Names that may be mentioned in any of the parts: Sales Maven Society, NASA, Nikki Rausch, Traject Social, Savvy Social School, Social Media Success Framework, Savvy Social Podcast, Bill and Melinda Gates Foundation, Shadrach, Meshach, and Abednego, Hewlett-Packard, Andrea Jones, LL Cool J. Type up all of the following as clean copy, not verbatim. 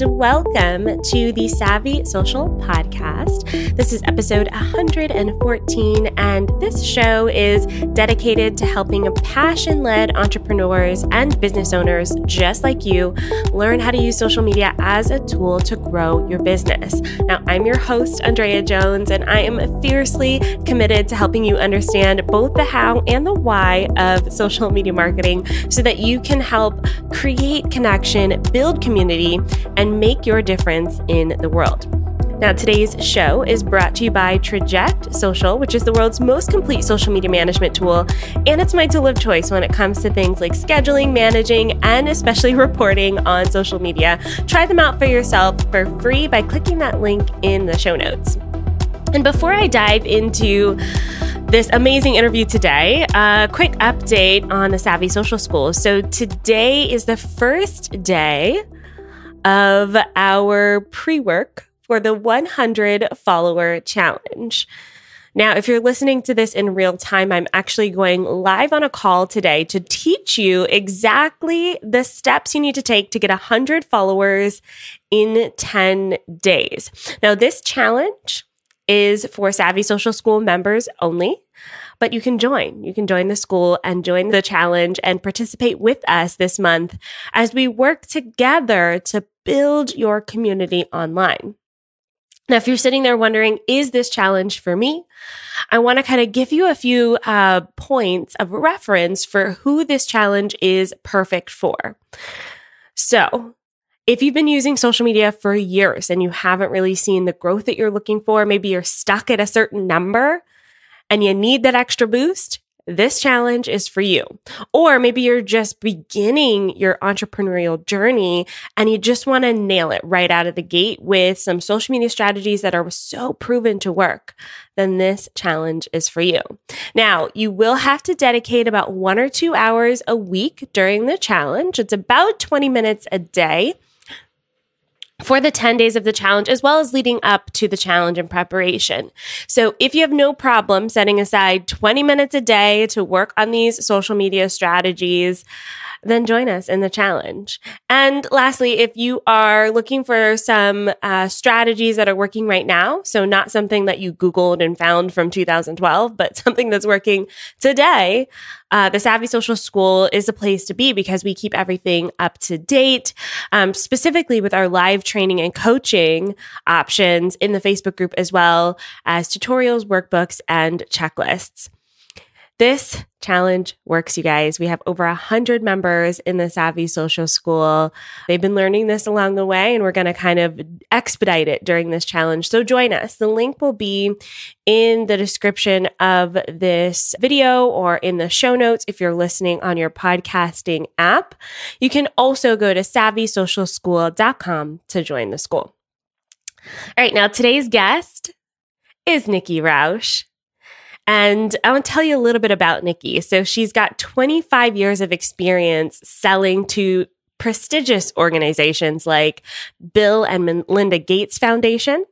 and welcome to the Savvy Social Podcast. This is episode 114, and this show is dedicated to helping passion-led entrepreneurs and business owners just like you learn how to use social media as a tool to grow your business. Now, I'm your host, Andrea Jones, and I am fiercely committed to helping you understand both the how and the why of social media marketing so that you can help create connection, build community, and make your difference in the world. Now, today's show is brought to you by Traject Social, which is the world's most complete social media management tool, and it's my tool of choice when it comes to things like scheduling, managing, and especially reporting on social media. Try them out for yourself for free by clicking that link in the show notes. And before I dive into this amazing interview today, a quick update on the Savvy Social School. So today is the first day of our pre-work for the 100 follower challenge. Now, if you're listening to this in real time, I'm actually going live on a call today to teach you exactly the steps you need to take to get 100 followers in 10 days. Now, this challenge is for Savvy Social School members only, but you can join. You can join the school and join the challenge and participate with us this month as we work together to build your community online. Now, if you're sitting there wondering, is this challenge for me? I want to kind of give you a few points of reference for who this challenge is perfect for. So, if you've been using social media for years and you haven't really seen the growth that you're looking for, maybe you're stuck at a certain number and you need that extra boost, this challenge is for you. Or maybe you're just beginning your entrepreneurial journey and you just want to nail it right out of the gate with some social media strategies that are so proven to work, then this challenge is for you. Now, you will have to dedicate about 1 or 2 hours a week during the challenge. It's about 20 minutes a day for the 10 days of the challenge, as well as leading up to the challenge and preparation. So if you have no problem setting aside 20 minutes a day to work on these social media strategies, then join us in the challenge. And lastly, if you are looking for some strategies that are working right now, so not something that you Googled and found from 2012, but something that's working today, the Savvy Social School is a place to be because we keep everything up to date, specifically with our live training and coaching options in the Facebook group, as well as tutorials, workbooks, and checklists. This challenge works, you guys. We have over 100 members in the Savvy Social School. They've been learning this along the way, and we're going to kind of expedite it during this challenge. So join us. The link will be in the description of this video or in the show notes if you're listening on your podcasting app. You can also go to savvysocialschool.com to join the school. All right, now today's guest is Nikki Rausch. And I want to tell you a little bit about Nikki. So she's got 25 years of experience selling to prestigious organizations like Bill and Melinda Gates Foundation,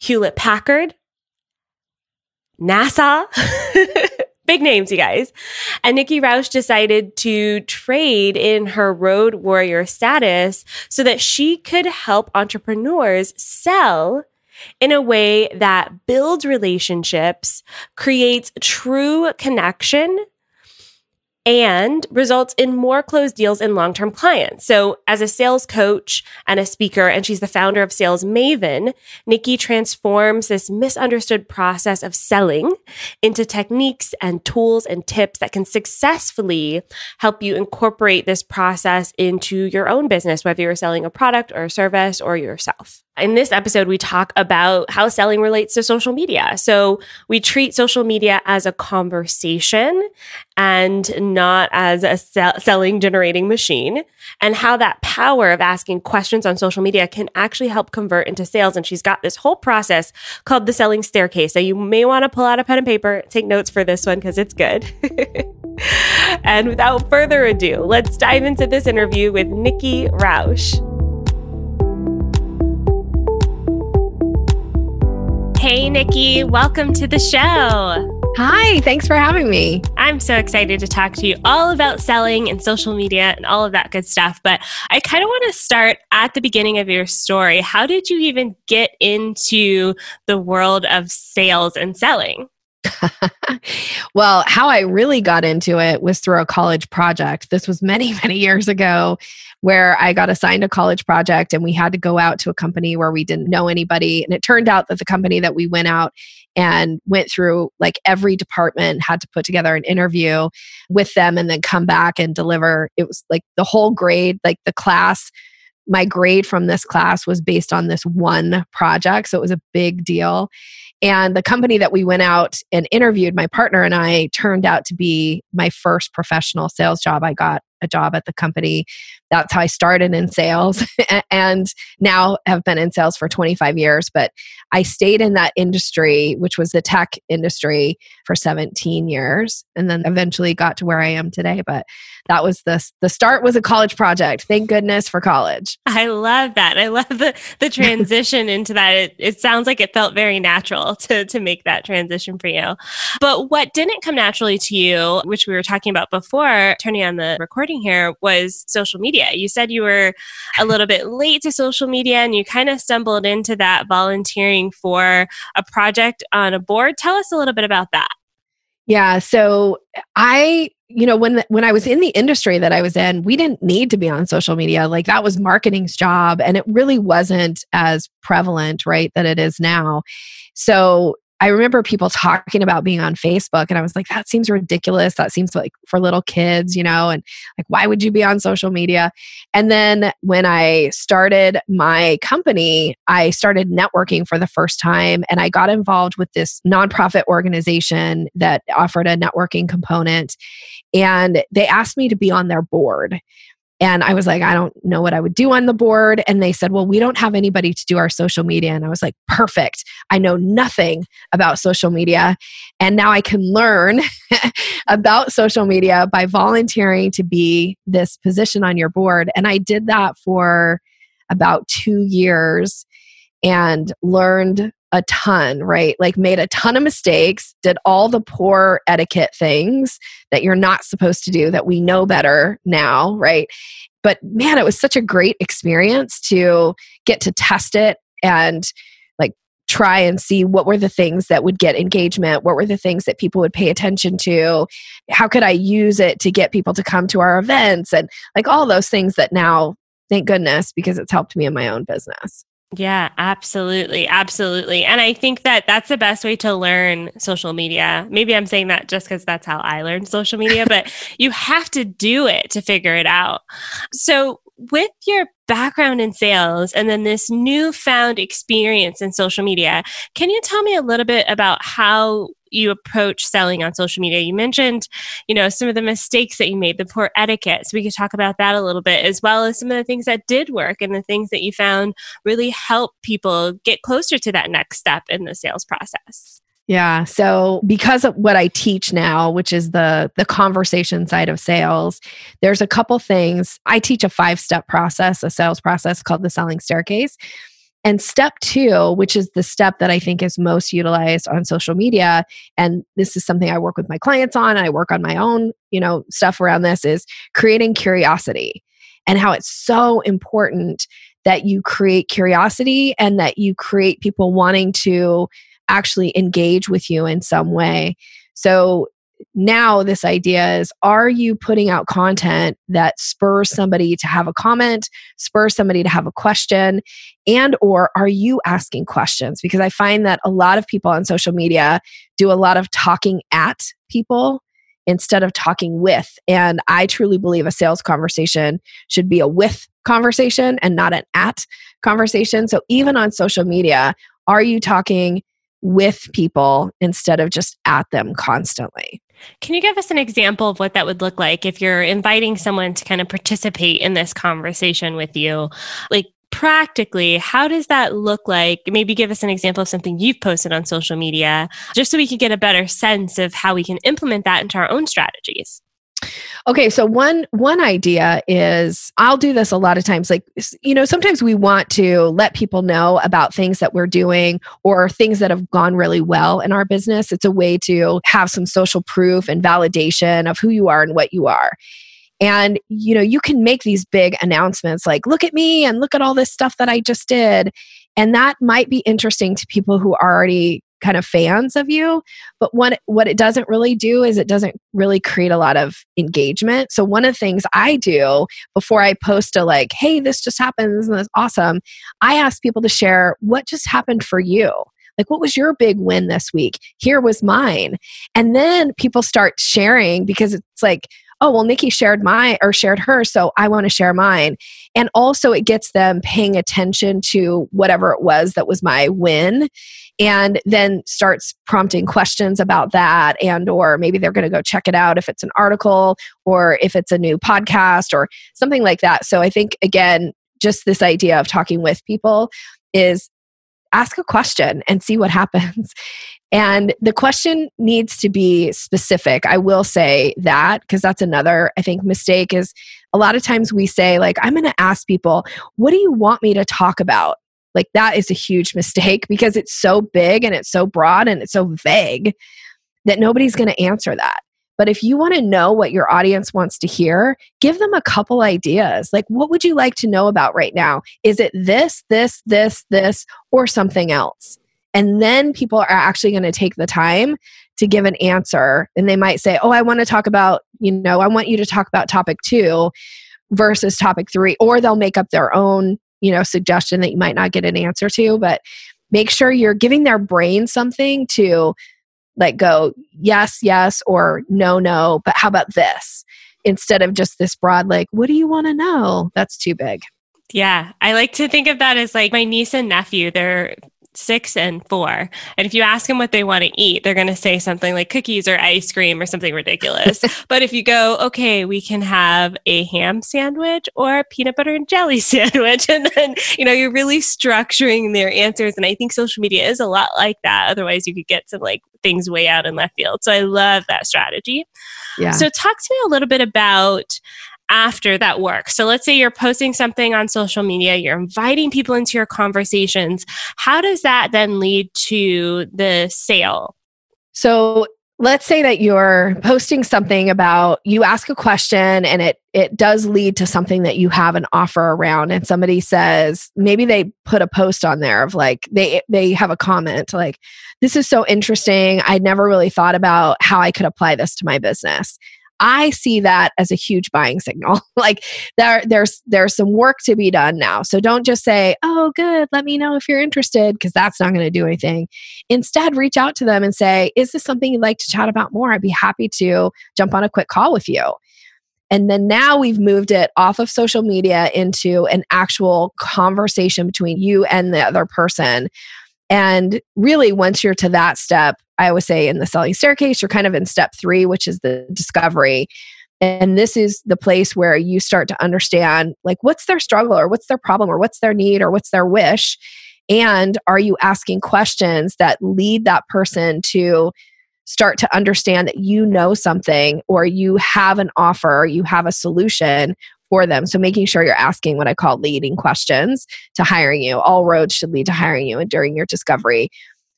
Hewlett-Packard, NASA, big names, you guys. And Nikki Rausch decided to trade in her road warrior status so that she could help entrepreneurs sell in a way that builds relationships, creates true connection, and results in more closed deals and long-term clients. So as a sales coach and a speaker, and she's the founder of Sales Maven, Nikki transforms this misunderstood process of selling into techniques and tools and tips that can successfully help you incorporate this process into your own business, whether you're selling a product or a service or yourself. In this episode, we talk about how selling relates to social media. So we treat social media as a conversation and not as a selling-generating machine, and how that power of asking questions on social media can actually help convert into sales. And she's got this whole process called the selling staircase. So you may want to pull out a pen and paper, take notes for this one because it's good. And without further ado, let's dive into this interview with Nikki Rausch. Hey, Nikki, welcome to the show. Hi, thanks for having me. I'm so excited to talk to you all about selling and social media and all of that good stuff. But I kind of want to start at the beginning of your story. How did you even get into the world of sales and selling? Well, how I really got into it was through a college project. This was many, many years ago where I got assigned a college project and we had to go out to a company where we didn't know anybody. And it turned out that the company that we went out and went through like every department, had to put together an interview with them and then come back and deliver. It was like the whole grade, like the class, my grade from this class was based on this one project. So it was a big deal. And the company that we went out and interviewed, my partner and I, turned out to be my first professional sales job. I got a job at the company. That's how I started in sales and now have been in sales for 25 years. But I stayed in that industry, which was the tech industry, for 17 years and then eventually got to where I am today. But that was the start was a college project. Thank goodness for college. I love that. I love the transition into that. It sounds like it felt very natural to make that transition for you. But what didn't come naturally to you, which we were talking about before turning on the recording here, was social media. You said you were a little bit late to social media and you kind of stumbled into that volunteering for a project on a board. Tell us a little bit about that. Yeah. So I, when I was in the industry that I was in, we didn't need to be on social media. Like, that was marketing's job, and it really wasn't as prevalent, right, that it is now. So I remember people talking about being on Facebook and I was like, that seems ridiculous. That seems like for little kids, and like, why would you be on social media? And then when I started my company, I started networking for the first time and I got involved with this nonprofit organization that offered a networking component, and they asked me to be on their board. And I was like, I don't know what I would do on the board. And they said, well, we don't have anybody to do our social media. And I was like, perfect. I know nothing about social media. And now I can learn about social media by volunteering to be this position on your board. And I did that for about 2 years and learned a ton, right? Like, made a ton of mistakes, did all the poor etiquette things that you're not supposed to do that we know better now, right? But man, it was such a great experience to get to test it and like try and see what were the things that would get engagement, what were the things that people would pay attention to, how could I use it to get people to come to our events, and like all those things that now, thank goodness, because it's helped me in my own business. Yeah, absolutely. Absolutely. And I think that that's the best way to learn social media. Maybe I'm saying that just because that's how I learned social media, but you have to do it to figure it out. So with your background in sales and then this newfound experience in social media, can you tell me a little bit about how you approach selling on social media? You mentioned, some of the mistakes that you made, the poor etiquette. So we could talk about that a little bit, as well as some of the things that did work and the things that you found really help people get closer to that next step in the sales process. Yeah. So because of what I teach now, which is the conversation side of sales, there's a couple things. I teach a 5-step process, a sales process called the selling staircase. And step 2, which is the step that I think is most utilized on social media, and this is something I work with my clients on, and I work on my own, stuff around this, is creating curiosity, and how it's so important that you create curiosity and that you create people wanting to actually engage with you in some way. So now this idea is, are you putting out content that spurs somebody to have a comment, spurs somebody to have a question, and or are you asking questions? Because I find that a lot of people on social media do a lot of talking at people instead of talking with. And I truly believe a sales conversation should be a with conversation and not an at conversation. So even on social media, are you talking with people instead of just at them constantly? Can you give us an example of what that would look like if you're inviting someone to kind of participate in this conversation with you? Like, practically, how does that look like? Maybe give us an example of something you've posted on social media, just so we can get a better sense of how we can implement that into our own strategies. Okay, so one idea is, I'll do this a lot of times, like, you know, sometimes we want to let people know about things that we're doing or things that have gone really well in our business. It's a way to have some social proof and validation of who you are and what you are. And, you know, you can make these big announcements like, look at me and look at all this stuff that I just did. And that might be interesting to people who are already kind of fans of you. But what it doesn't really do is it doesn't really create a lot of engagement. So one of the things I do before I post a like, hey, this just happened, isn't this awesome? I ask people to share what just happened for you. Like, what was your big win this week? Here was mine. And then people start sharing because it's like, oh, well, Nikki shared mine or shared hers, so I want to share mine. And also it gets them paying attention to whatever it was that was my win, and then starts prompting questions about that, and or maybe they're going to go check it out if it's an article or if it's a new podcast or something like that. So I think, again, just this idea of talking with people is ask a question and see what happens. And the question needs to be specific. I will say that, because that's another, I think, mistake is a lot of times we say like, I'm going to ask people, what do you want me to talk about? Like, that is a huge mistake because it's so big and it's so broad and it's so vague that nobody's going to answer that. But if you want to know what your audience wants to hear, give them a couple ideas. Like, what would you like to know about right now? Is it this, this, this, this, or something else? And then people are actually going to take the time to give an answer. And they might say, oh, I want to talk about, you know, I want you to talk about topic 2 versus topic 3. Or they'll make up their own, you know, suggestion that you might not get an answer to. But make sure you're giving their brain something to like go, yes, yes, or no, no, but how about this? Instead of just this broad, like, what do you want to know? That's too big. Yeah. I like to think of that as like my niece and nephew. They're 6 and 4. And if you ask them what they want to eat, they're going to say something like cookies or ice cream or something ridiculous. But if you go, okay, we can have a ham sandwich or a peanut butter and jelly sandwich. And then, you know, you're really structuring their answers. And I think social media is a lot like that. Otherwise you could get some like things way out in left field. So I love that strategy. Yeah. So talk to me a little bit about after that work. So let's say you're posting something on social media, you're inviting people into your conversations. How does that then lead to the sale? So let's say that you're posting something about, you ask a question and it does lead to something that you have an offer around, and somebody says, maybe they put a post on there of like, they have a comment like, this is so interesting. I never really thought about how I could apply this to my business. I see that as a huge buying signal. Like there's some work to be done now. So don't just say, oh, good, let me know if you're interested, because that's not going to do anything. Instead, reach out to them and say, is this something you'd like to chat about more? I'd be happy to jump on a quick call with you. And then now we've moved it off of social media into an actual conversation between you and the other person. And really, once you're to that step, I always say in the selling staircase, you're kind of in step 3, which is the discovery. And this is the place where you start to understand like, what's their struggle or what's their problem or what's their need or what's their wish? And are you asking questions that lead that person to start to understand that you know something or you have an offer, or you have a solution for them? So making sure you're asking what I call leading questions to hiring you. All roads should lead to hiring you and during your discovery.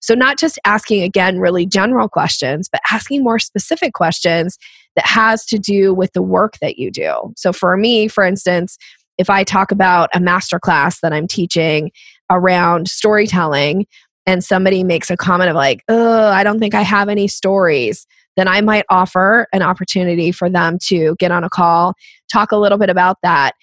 So not just asking, again, really general questions, but asking more specific questions that has to do with the work that you do. So for me, for instance, if I talk about a masterclass that I'm teaching around storytelling and somebody makes a comment of like, oh, I don't think I have any stories, then I might offer an opportunity for them to get on a call, talk a little bit about that.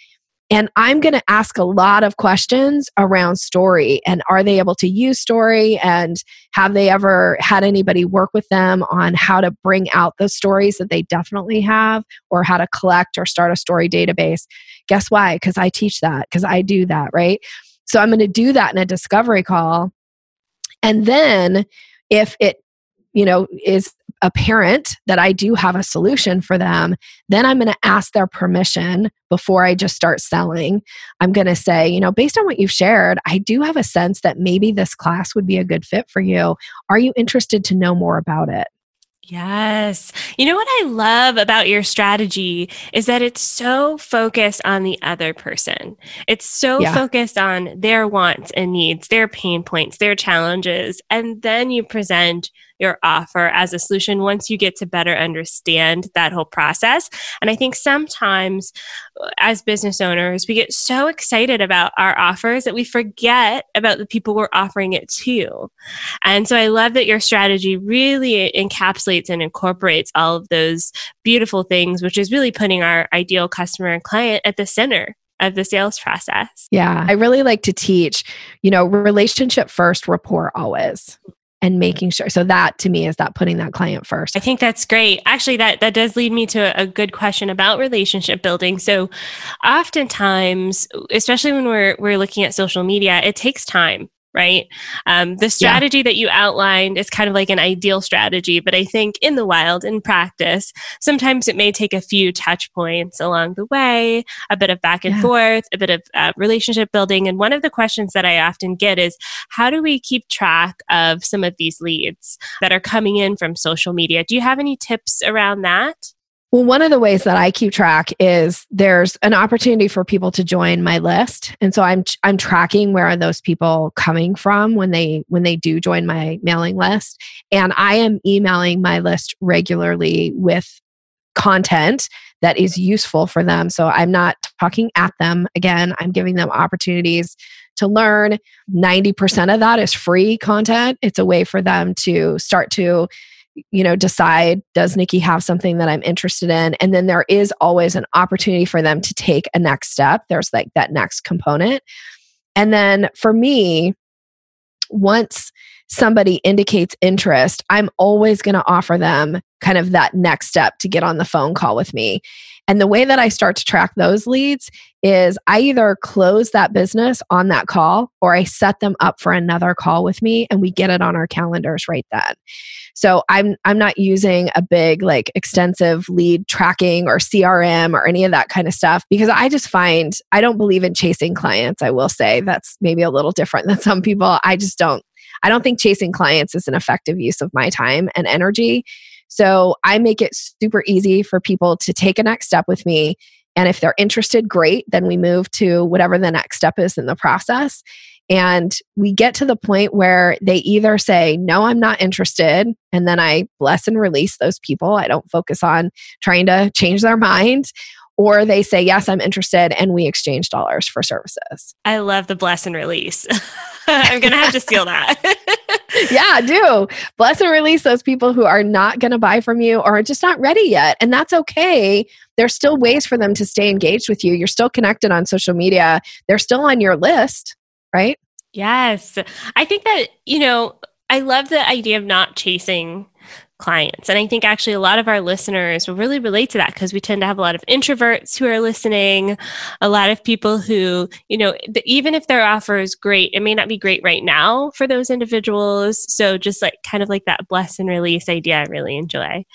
And I'm going to ask a lot of questions around story and are they able to use story and have they ever had anybody work with them on how to bring out the stories that they definitely have or how to collect or start a story database. Guess why? Because I teach that, because I do that, right? So I'm going to do that in a discovery call. And then if it, you know, is apparent that I do have a solution for them, then I'm going to ask their permission before I just start selling. I'm going to say, you know, based on what you've shared, I do have a sense that maybe this class would be a good fit for you. Are you interested to know more about it? Yes. You know what I love about your strategy is that it's so focused on the other person. It's so focused on their wants and needs, their pain points, their challenges. And then you present your offer as a solution once you get to better understand that whole process. And I think sometimes as business owners, we get so excited about our offers that we forget about the people we're offering it to. And so I love that your strategy really encapsulates and incorporates all of those beautiful things, which is really putting our ideal customer and client at the center of the sales process. Yeah, I really like to teach, relationship first, rapport always. And making sure. So that to me is that putting that client first. I think that's great. Actually, that does lead me to a good question about relationship building. So oftentimes, especially when we're looking at social media, it takes time, right? The strategy that you outlined is kind of like an ideal strategy, but I think in the wild, in practice, sometimes it may take a few touch points along the way, a bit of back and forth, a bit of relationship building. And one of the questions that I often get is, how do we keep track of some of these leads that are coming in from social media? Do you have any tips around that? Well, one of the ways that I keep track is there's an opportunity for people to join my list. And so I'm tracking where are those people coming from when they do join my mailing list. And I am emailing my list regularly with content that is useful for them. So I'm not talking at them. Again, I'm giving them opportunities to learn. 90% of that is free content. It's a way for them to start to decide, does Nikki have something that I'm interested in? And then there is always an opportunity for them to take a next step. There's like that next component. And then for me, once somebody indicates interest, I'm always going to offer them kind of that next step to get on the phone call with me. And the way that I start to track those leads is I either close that business on that call or I set them up for another call with me and we get it on our calendars right then. So I'm not using a big like extensive lead tracking or CRM or any of that kind of stuff because I just find I don't believe in chasing clients. I will say that's maybe a little different than some people. I don't think chasing clients is an effective use of my time and energy. So I make it super easy for people to take a next step with me. And if they're interested, great. Then we move to whatever the next step is in the process. And we get to the point where they either say, no, I'm not interested. And then I bless and release those people. I don't focus on trying to change their mind. Or they say, yes, I'm interested. And we exchange dollars for services. I love the bless and release. I'm going to have to steal that. Yeah, do. Bless and release those people who are not going to buy from you or are just not ready yet. And that's okay. There's still ways for them to stay engaged with you. You're still connected on social media. They're still on your list, right? Yes. I think that, I love the idea of not chasing clients. And I think actually a lot of our listeners will really relate to that because we tend to have a lot of introverts who are listening, a lot of people who, even if their offer is great, it may not be great right now for those individuals. So just like kind of like that bless and release idea I really enjoy.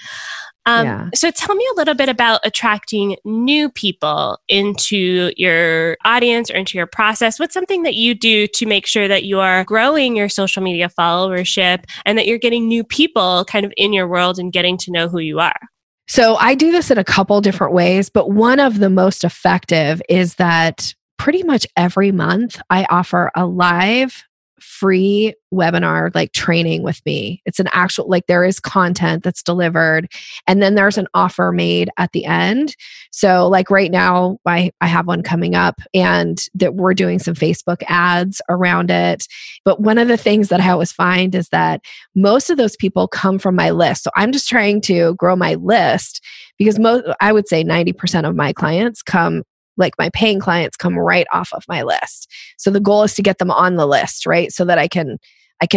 So tell me a little bit about attracting new people into your audience or into your process. What's something that you do to make sure that you are growing your social media followership and that you're getting new people kind of in your world and getting to know who you are? So I do this in a couple different ways, but one of the most effective is that pretty much every month I offer a live free webinar, like training with me. It's an actual, like there is content that's delivered and then there's an offer made at the end. So like right now I have one coming up and that we're doing some Facebook ads around it. But one of the things that I always find is that most of those people come from my list. So I'm just trying to grow my list because I would say 90% of my clients come like my paying clients come right off of my list. So the goal is to get them on the list, right? So that I can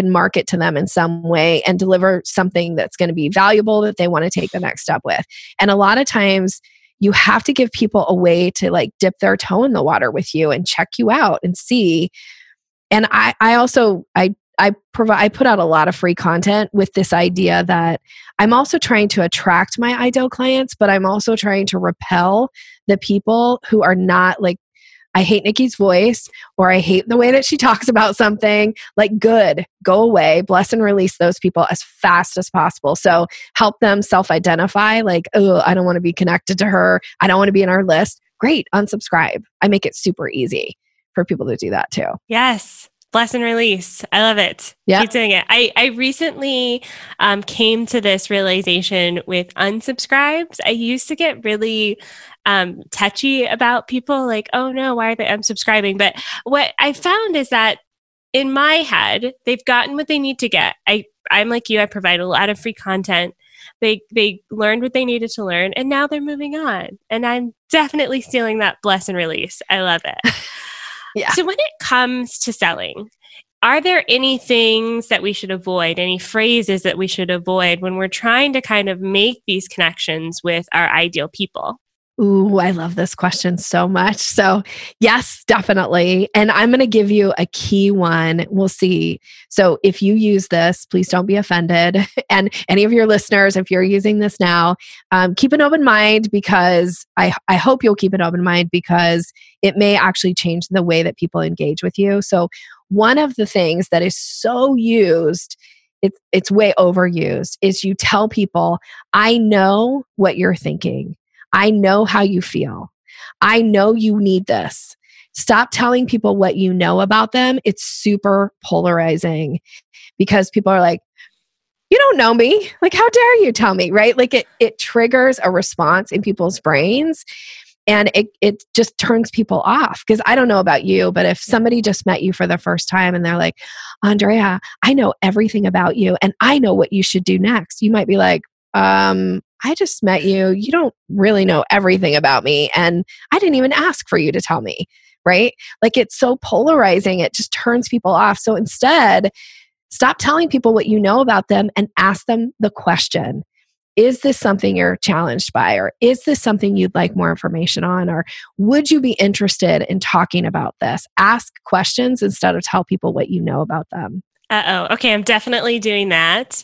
market to them in some way and deliver something that's going to be valuable that they want to take the next step with. And a lot of times you have to give people a way to like dip their toe in the water with you and check you out and see. And I put out a lot of free content with this idea that I'm also trying to attract my ideal clients, but I'm also trying to repel the people who are not like I hate Nikki's voice, or I hate the way that she talks about something, like, good, go away, bless and release those people as fast as possible. So help them self-identify, like, oh, I don't want to be connected to her. I don't want to be in our list. Great, unsubscribe. I make it super easy for people to do that too. Yes. Bless and release. I love it. Yeah. Keep doing it. I recently came to this realization with unsubscribes. I used to get really touchy about people, like, oh no, why are they unsubscribing? But what I found is that in my head, they've gotten what they need to get. I'm like you, I provide a lot of free content. They learned what they needed to learn, and now they're moving on. And I'm definitely stealing that bless and release. I love it. Yeah. So when it comes to selling, are there any things that we should avoid, any phrases that we should avoid when we're trying to kind of make these connections with our ideal people? Ooh, I love this question so much. So yes, definitely. And I'm going to give you a key one. We'll see. So if you use this, please don't be offended. And any of your listeners, if you're using this now, keep an open mind, because I hope you'll keep an open mind, because it may actually change the way that people engage with you. So one of the things that is so used, it's way overused, is you tell people, I know what you're thinking. I know how you feel. I know you need this. Stop telling people what you know about them. It's super polarizing, because people are like, you don't know me. Like, how dare you tell me, right? Like, it triggers a response in people's brains, and it just turns people off. Because I don't know about you, but if somebody just met you for the first time and they're like, Andrea, I know everything about you and I know what you should do next, you might be like, I just met you. You don't really know everything about me. And I didn't even ask for you to tell me, right? Like, it's so polarizing. It just turns people off. So instead, stop telling people what you know about them and ask them the question. Is this something you're challenged by? Or is this something you'd like more information on? Or would you be interested in talking about this? Ask questions instead of tell people what you know about them. Uh-oh. Okay. I'm definitely doing that.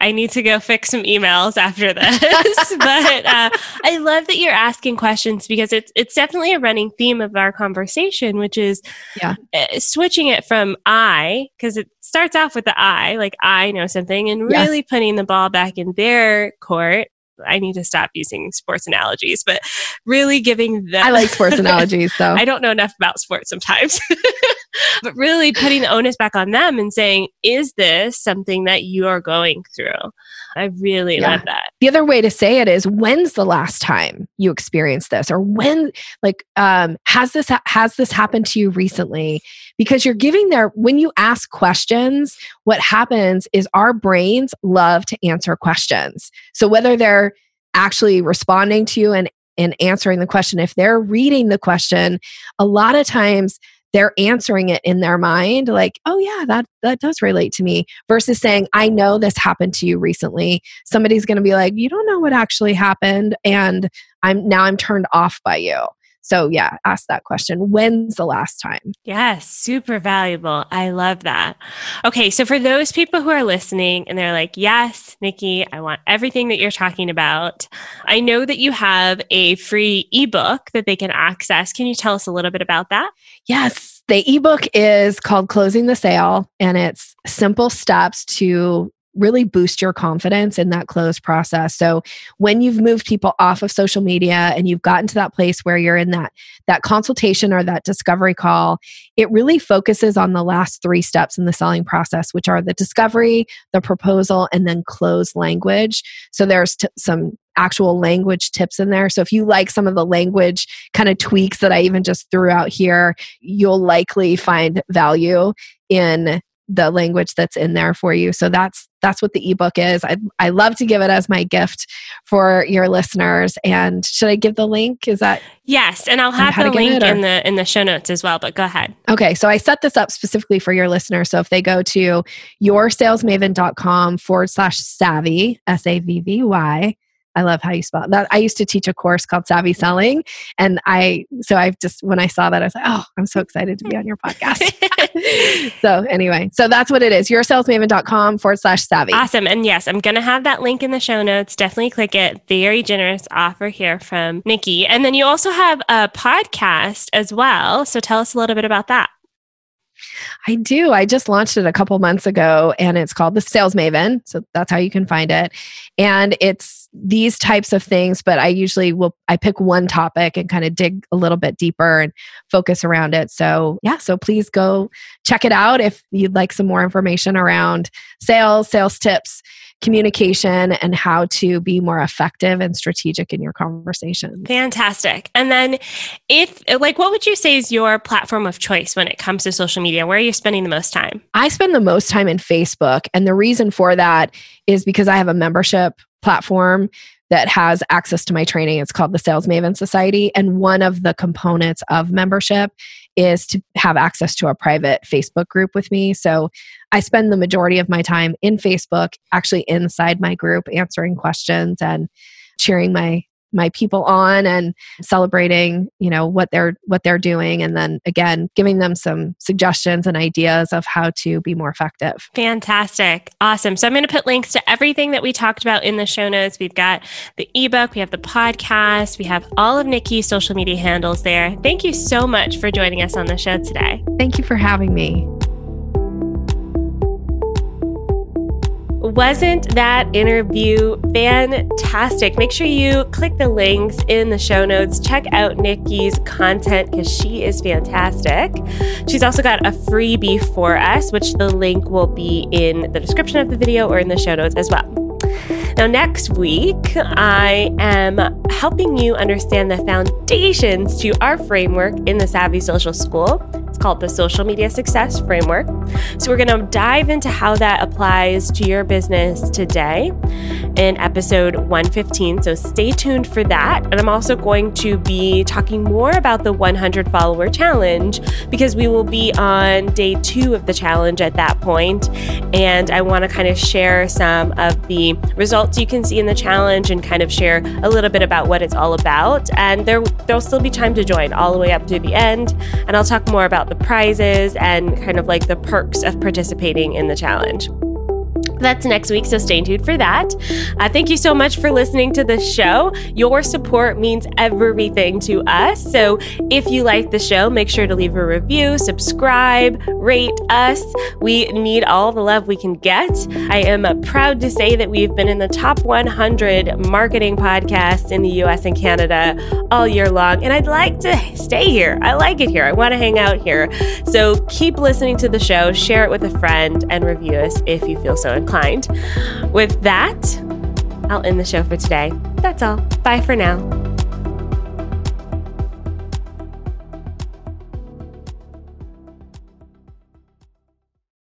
I need to go fix some emails after this, but I love that you're asking questions, because it's definitely a running theme of our conversation, which is switching it from I, because it starts off with the I, like I know something, and really putting the ball back in their court. I need to stop using sports analogies, but really giving them... I like sports analogies, though. I don't know enough about sports sometimes. But really putting the onus back on them and saying, is this something that you are going through? I really love that. The other way to say it is, when's the last time you experienced this? Or when, like, has this happened to you recently? Because you're giving when you ask questions, what happens is our brains love to answer questions. So whether they're actually responding to you and answering the question, if they're reading the question, a lot of times they're answering it in their mind, like, oh yeah, that does relate to me, versus saying, I know this happened to you recently. Somebody's going to be like, you don't know what actually happened, and I'm turned off by you. So yeah, ask that question. When's the last time? Yes, super valuable. I love that. Okay, so for those people who are listening and they're like, yes, Nikki, I want everything that you're talking about. I know that you have a free ebook that they can access. Can you tell us a little bit about that? Yes, the ebook is called Closing the Sale, and it's simple steps to really boost your confidence in that close process. So when you've moved people off of social media and you've gotten to that place where you're in that consultation or that discovery call, it really focuses on the last three steps in the selling process, which are the discovery, the proposal, and then close language. So there's some actual language tips in there. So if you like some of the language kind of tweaks that I even just threw out here, you'll likely find value in the language that's in there for you. So that's what the ebook is. I love to give it as my gift for your listeners. And should I give the link? Is that... Yes. And I'll have the link in the show notes as well, but go ahead. Okay. So I set this up specifically for your listeners. So if they go to yoursalesmaven.com/savvy, SAVVY, I love how you spell that. I used to teach a course called Savvy Selling. And when I saw that, I was like, oh, I'm so excited to be on your podcast. So anyway, so that's what it is. yoursalesmaven.com/savvy. Awesome. And yes, I'm going to have that link in the show notes. Definitely click it. Very generous offer here from Nikki. And then you also have a podcast as well. So tell us a little bit about that. I do. I just launched it a couple months ago and it's called The Sales Maven. So that's how you can find it. And it's these types of things, but I pick one topic and kind of dig a little bit deeper and focus around it. So yeah, so please go check it out if you'd like some more information around sales tips, communication, and how to be more effective and strategic in your conversation. Fantastic. And then what would you say is your platform of choice when it comes to social media? Where are you spending the most time? I spend the most time in Facebook. And the reason for that is because I have a membership platform that has access to my training. It's called the Sales Maven Society. And one of the components of membership is to have access to a private Facebook group with me. So I spend the majority of my time in Facebook, actually inside my group, answering questions and cheering my people on and celebrating, what they're doing. And then again, giving them some suggestions and ideas of how to be more effective. Fantastic. Awesome. So I'm going to put links to everything that we talked about in the show notes. We've got the ebook, we have the podcast, we have all of Nikki's social media handles there. Thank you so much for joining us on the show today. Thank you for having me. Wasn't that interview fantastic? Make sure you click the links in the show notes. Check out Nikki's content because she is fantastic. She's also got a freebie for us, which the link will be in the description of the video or in the show notes as well. Now, next week, I am helping you understand the foundations to our framework in the Savvy Social School. It's called the Social Media Success Framework. So we're going to dive into how that applies to your business today in episode 115. So stay tuned for that. And I'm also going to be talking more about the 100 follower challenge because we will be on day 2 of the challenge at that point. And I want to kind of share some of the results you can see in the challenge and kind of share a little bit about what it's all about. And there'll still be time to join all the way up to the end. And I'll talk more about the prizes and kind of like the perks of participating in the challenge. That's next week, so stay tuned for that. Thank you so much for listening to the show. Your support means everything to us. So if you like the show, make sure to leave a review, subscribe, rate us. We need all the love we can get. I am proud to say that we've been in the top 100 marketing podcasts in the US and Canada all year long. And I'd like to stay here. I like it here. I want to hang out here. So keep listening to the show, share it with a friend, and review us if you feel so inclined. With that, I'll end the show for today. That's all. Bye for now.